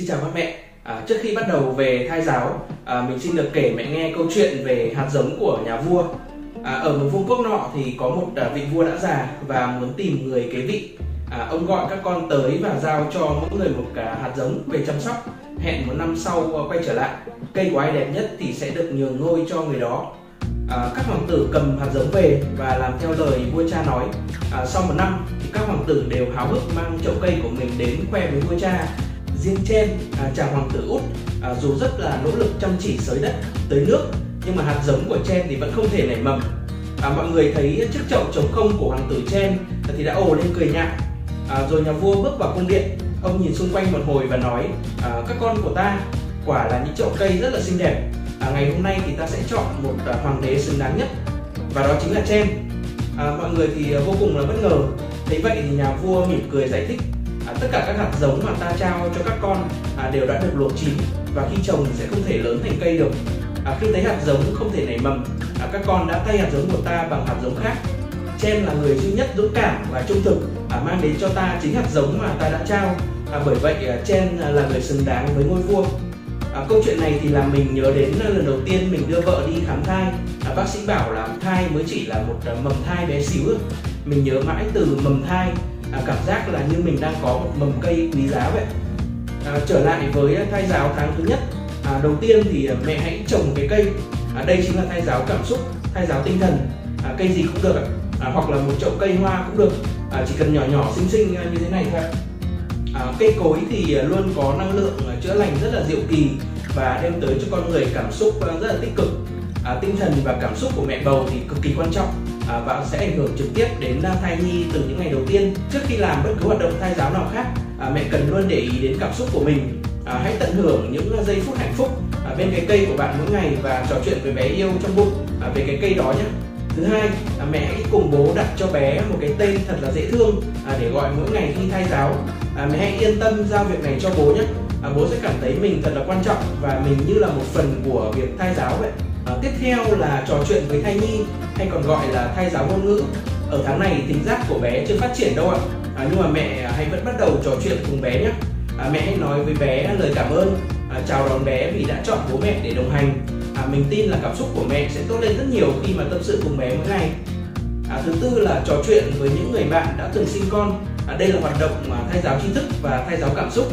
Xin chào các mẹ. Trước khi bắt đầu về thai giáo, mình xin được kể mẹ nghe câu chuyện về hạt giống của nhà vua. Ở một vương quốc nọ thì có một vị vua đã già và muốn tìm người kế vị. Ông gọi các con tới và giao cho mỗi người một hạt giống về chăm sóc. Hẹn một năm sau quay trở lại, cây của ai đẹp nhất thì sẽ được nhường ngôi cho người đó. Các hoàng tử cầm hạt giống về và làm theo lời vua cha nói. Sau một năm thì các hoàng tử đều háo hức mang chậu cây của mình đến khoe với vua cha. Riêng Chen, chàng hoàng tử út, dù rất là nỗ lực chăm chỉ xới đất, tới nước, nhưng mà hạt giống của Chen thì vẫn không thể nảy mầm. Mọi người thấy chiếc chậu trống không của hoàng tử Chen thì đã ồ lên cười nhạo. Rồi nhà vua bước vào cung điện, ông nhìn xung quanh một hồi và nói: các con của ta quả là những chậu cây rất là xinh đẹp. Ngày hôm nay thì ta sẽ chọn một hoàng đế xứng đáng nhất, và đó chính là Chen. Mọi người thì vô cùng là bất ngờ. Thế vậy thì nhà vua mỉm cười giải thích: tất cả các hạt giống mà ta trao cho các con đều đã được luộc chín, và khi trồng sẽ không thể lớn thành cây được. Khi thấy hạt giống không thể nảy mầm, các con đã thay hạt giống của ta bằng hạt giống khác. Chen là người duy nhất dũng cảm và trung thực, mang đến cho ta chính hạt giống mà ta đã trao. Bởi vậy Chen là người xứng đáng với ngôi vua. Câu chuyện này thì làm mình nhớ đến lần đầu tiên mình đưa vợ đi khám thai. Bác sĩ bảo là thai mới chỉ là một mầm thai bé xíu. Mình nhớ mãi từ mầm thai, cảm giác là như mình đang có một mầm cây quý giá vậy. Trở lại với thai giáo tháng thứ nhất, đầu tiên thì mẹ hãy trồng cái cây. Đây chính là thai giáo cảm xúc, thai giáo tinh thần. Cây gì cũng được, hoặc là một chậu cây hoa cũng được, chỉ cần nhỏ nhỏ xinh xinh như thế này thôi. Cây cối thì luôn có năng lượng chữa lành rất là diệu kỳ và đem tới cho con người cảm xúc rất là tích cực. Tinh thần và cảm xúc của mẹ bầu thì cực kỳ quan trọng và sẽ ảnh hưởng trực tiếp đến thai nhi từ những ngày đầu tiên. Trước khi làm bất cứ hoạt động thai giáo nào khác, mẹ cần luôn để ý đến cảm xúc của mình. Hãy tận hưởng những giây phút hạnh phúc bên cái cây của bạn mỗi ngày và trò chuyện với bé yêu trong bụng về cái cây đó nhé. Thứ hai, mẹ hãy cùng bố đặt cho bé một cái tên thật là dễ thương để gọi mỗi ngày khi thai giáo. Mẹ hãy yên tâm giao việc này cho bố nhé. Bố sẽ cảm thấy mình thật là quan trọng và mình như là một phần của việc thai giáo vậy. Tiếp theo là trò chuyện với thai nhi, hay còn gọi là thai giáo ngôn ngữ. Ở tháng này tính giác của bé chưa phát triển đâu ạ. Nhưng mà mẹ hãy vẫn bắt đầu trò chuyện cùng bé nhé. Mẹ hãy nói với bé lời cảm ơn, chào đón bé vì đã chọn bố mẹ để đồng hành. Mình tin là cảm xúc của mẹ sẽ tốt lên rất nhiều khi mà tâm sự cùng bé mỗi ngày. Thứ tư là trò chuyện với những người bạn đã từng sinh con. Đây là hoạt động thai giáo tri thức và thai giáo cảm xúc.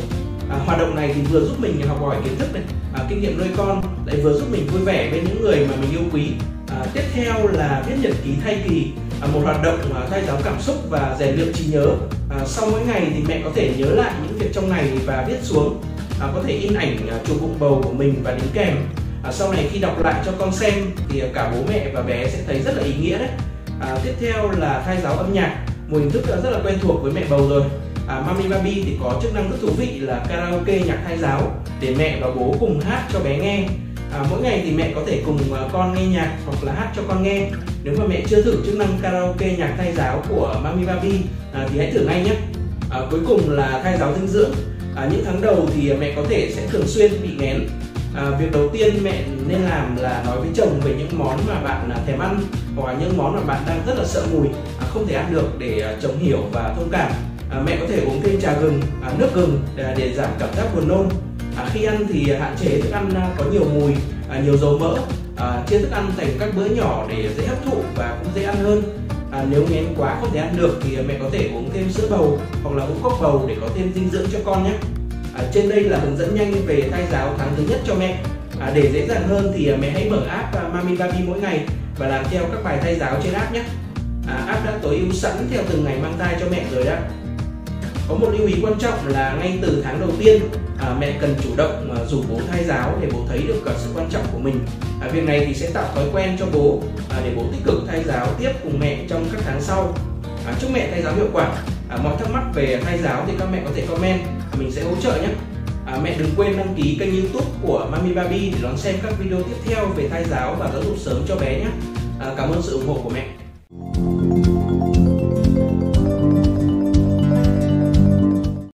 Hoạt động này thì vừa giúp mình học hỏi kiến thức này, kinh nghiệm nuôi con, lại vừa giúp mình vui vẻ với những người mà mình yêu quý. Tiếp theo là viết nhật ký thai kỳ, một hoạt động thai giáo cảm xúc và rèn luyện trí nhớ. Sau mỗi ngày thì mẹ có thể nhớ lại những việc trong ngày và viết xuống, có thể in ảnh chụp bụng bầu của mình và đính kèm. Sau này khi đọc lại cho con xem thì cả bố mẹ và bé sẽ thấy rất là ý nghĩa đấy. Tiếp theo là thai giáo âm nhạc, một hình thức rất là quen thuộc với mẹ bầu rồi. Mami Barbie thì có chức năng rất thú vị là karaoke nhạc thai giáo để mẹ và bố cùng hát cho bé nghe. Mỗi ngày thì mẹ có thể cùng con nghe nhạc hoặc là hát cho con nghe. Nếu mà mẹ chưa thử chức năng karaoke nhạc thai giáo của Mami Barbie thì hãy thử ngay nhé. Cuối cùng là thai giáo dinh dưỡng. Những tháng đầu thì mẹ có thể sẽ thường xuyên bị nghén. Việc đầu tiên mẹ nên làm là nói với chồng về những món mà bạn thèm ăn hoặc những món mà bạn đang rất là sợ mùi, không thể ăn được, để chồng hiểu và thông cảm. Mẹ có thể uống thêm trà gừng, nước gừng để giảm cảm giác buồn nôn. Khi ăn thì hạn chế thức ăn có nhiều mùi, nhiều dầu mỡ. Chia thức ăn thành các bữa nhỏ để dễ hấp thụ và cũng dễ ăn hơn. Nếu nghén quá không thể ăn được thì mẹ có thể uống thêm sữa bầu hoặc là uống cốc bầu để có thêm dinh dưỡng cho con nhé. Trên đây là hướng dẫn nhanh về thai giáo tháng thứ nhất cho mẹ. Để dễ dàng hơn thì mẹ hãy mở app Mami Barbie mỗi ngày và làm theo các bài thai giáo trên app nhé. App đã tối ưu sẵn theo từng ngày mang thai cho mẹ rồi đó. Có một lưu ý quan trọng là ngay từ tháng đầu tiên, mẹ cần chủ động rủ bố thai giáo để bố thấy được cả sự quan trọng của mình. Việc này thì sẽ tạo thói quen cho bố để bố tích cực thai giáo tiếp cùng mẹ trong các tháng sau. Chúc mẹ thai giáo hiệu quả. Mọi thắc mắc về thai giáo thì các mẹ có thể comment, mình sẽ hỗ trợ nhé. Mẹ đừng quên đăng ký kênh YouTube của Mami Barbie để đón xem các video tiếp theo về thai giáo và giáo dục sớm cho bé nhé. Cảm ơn sự ủng hộ của mẹ.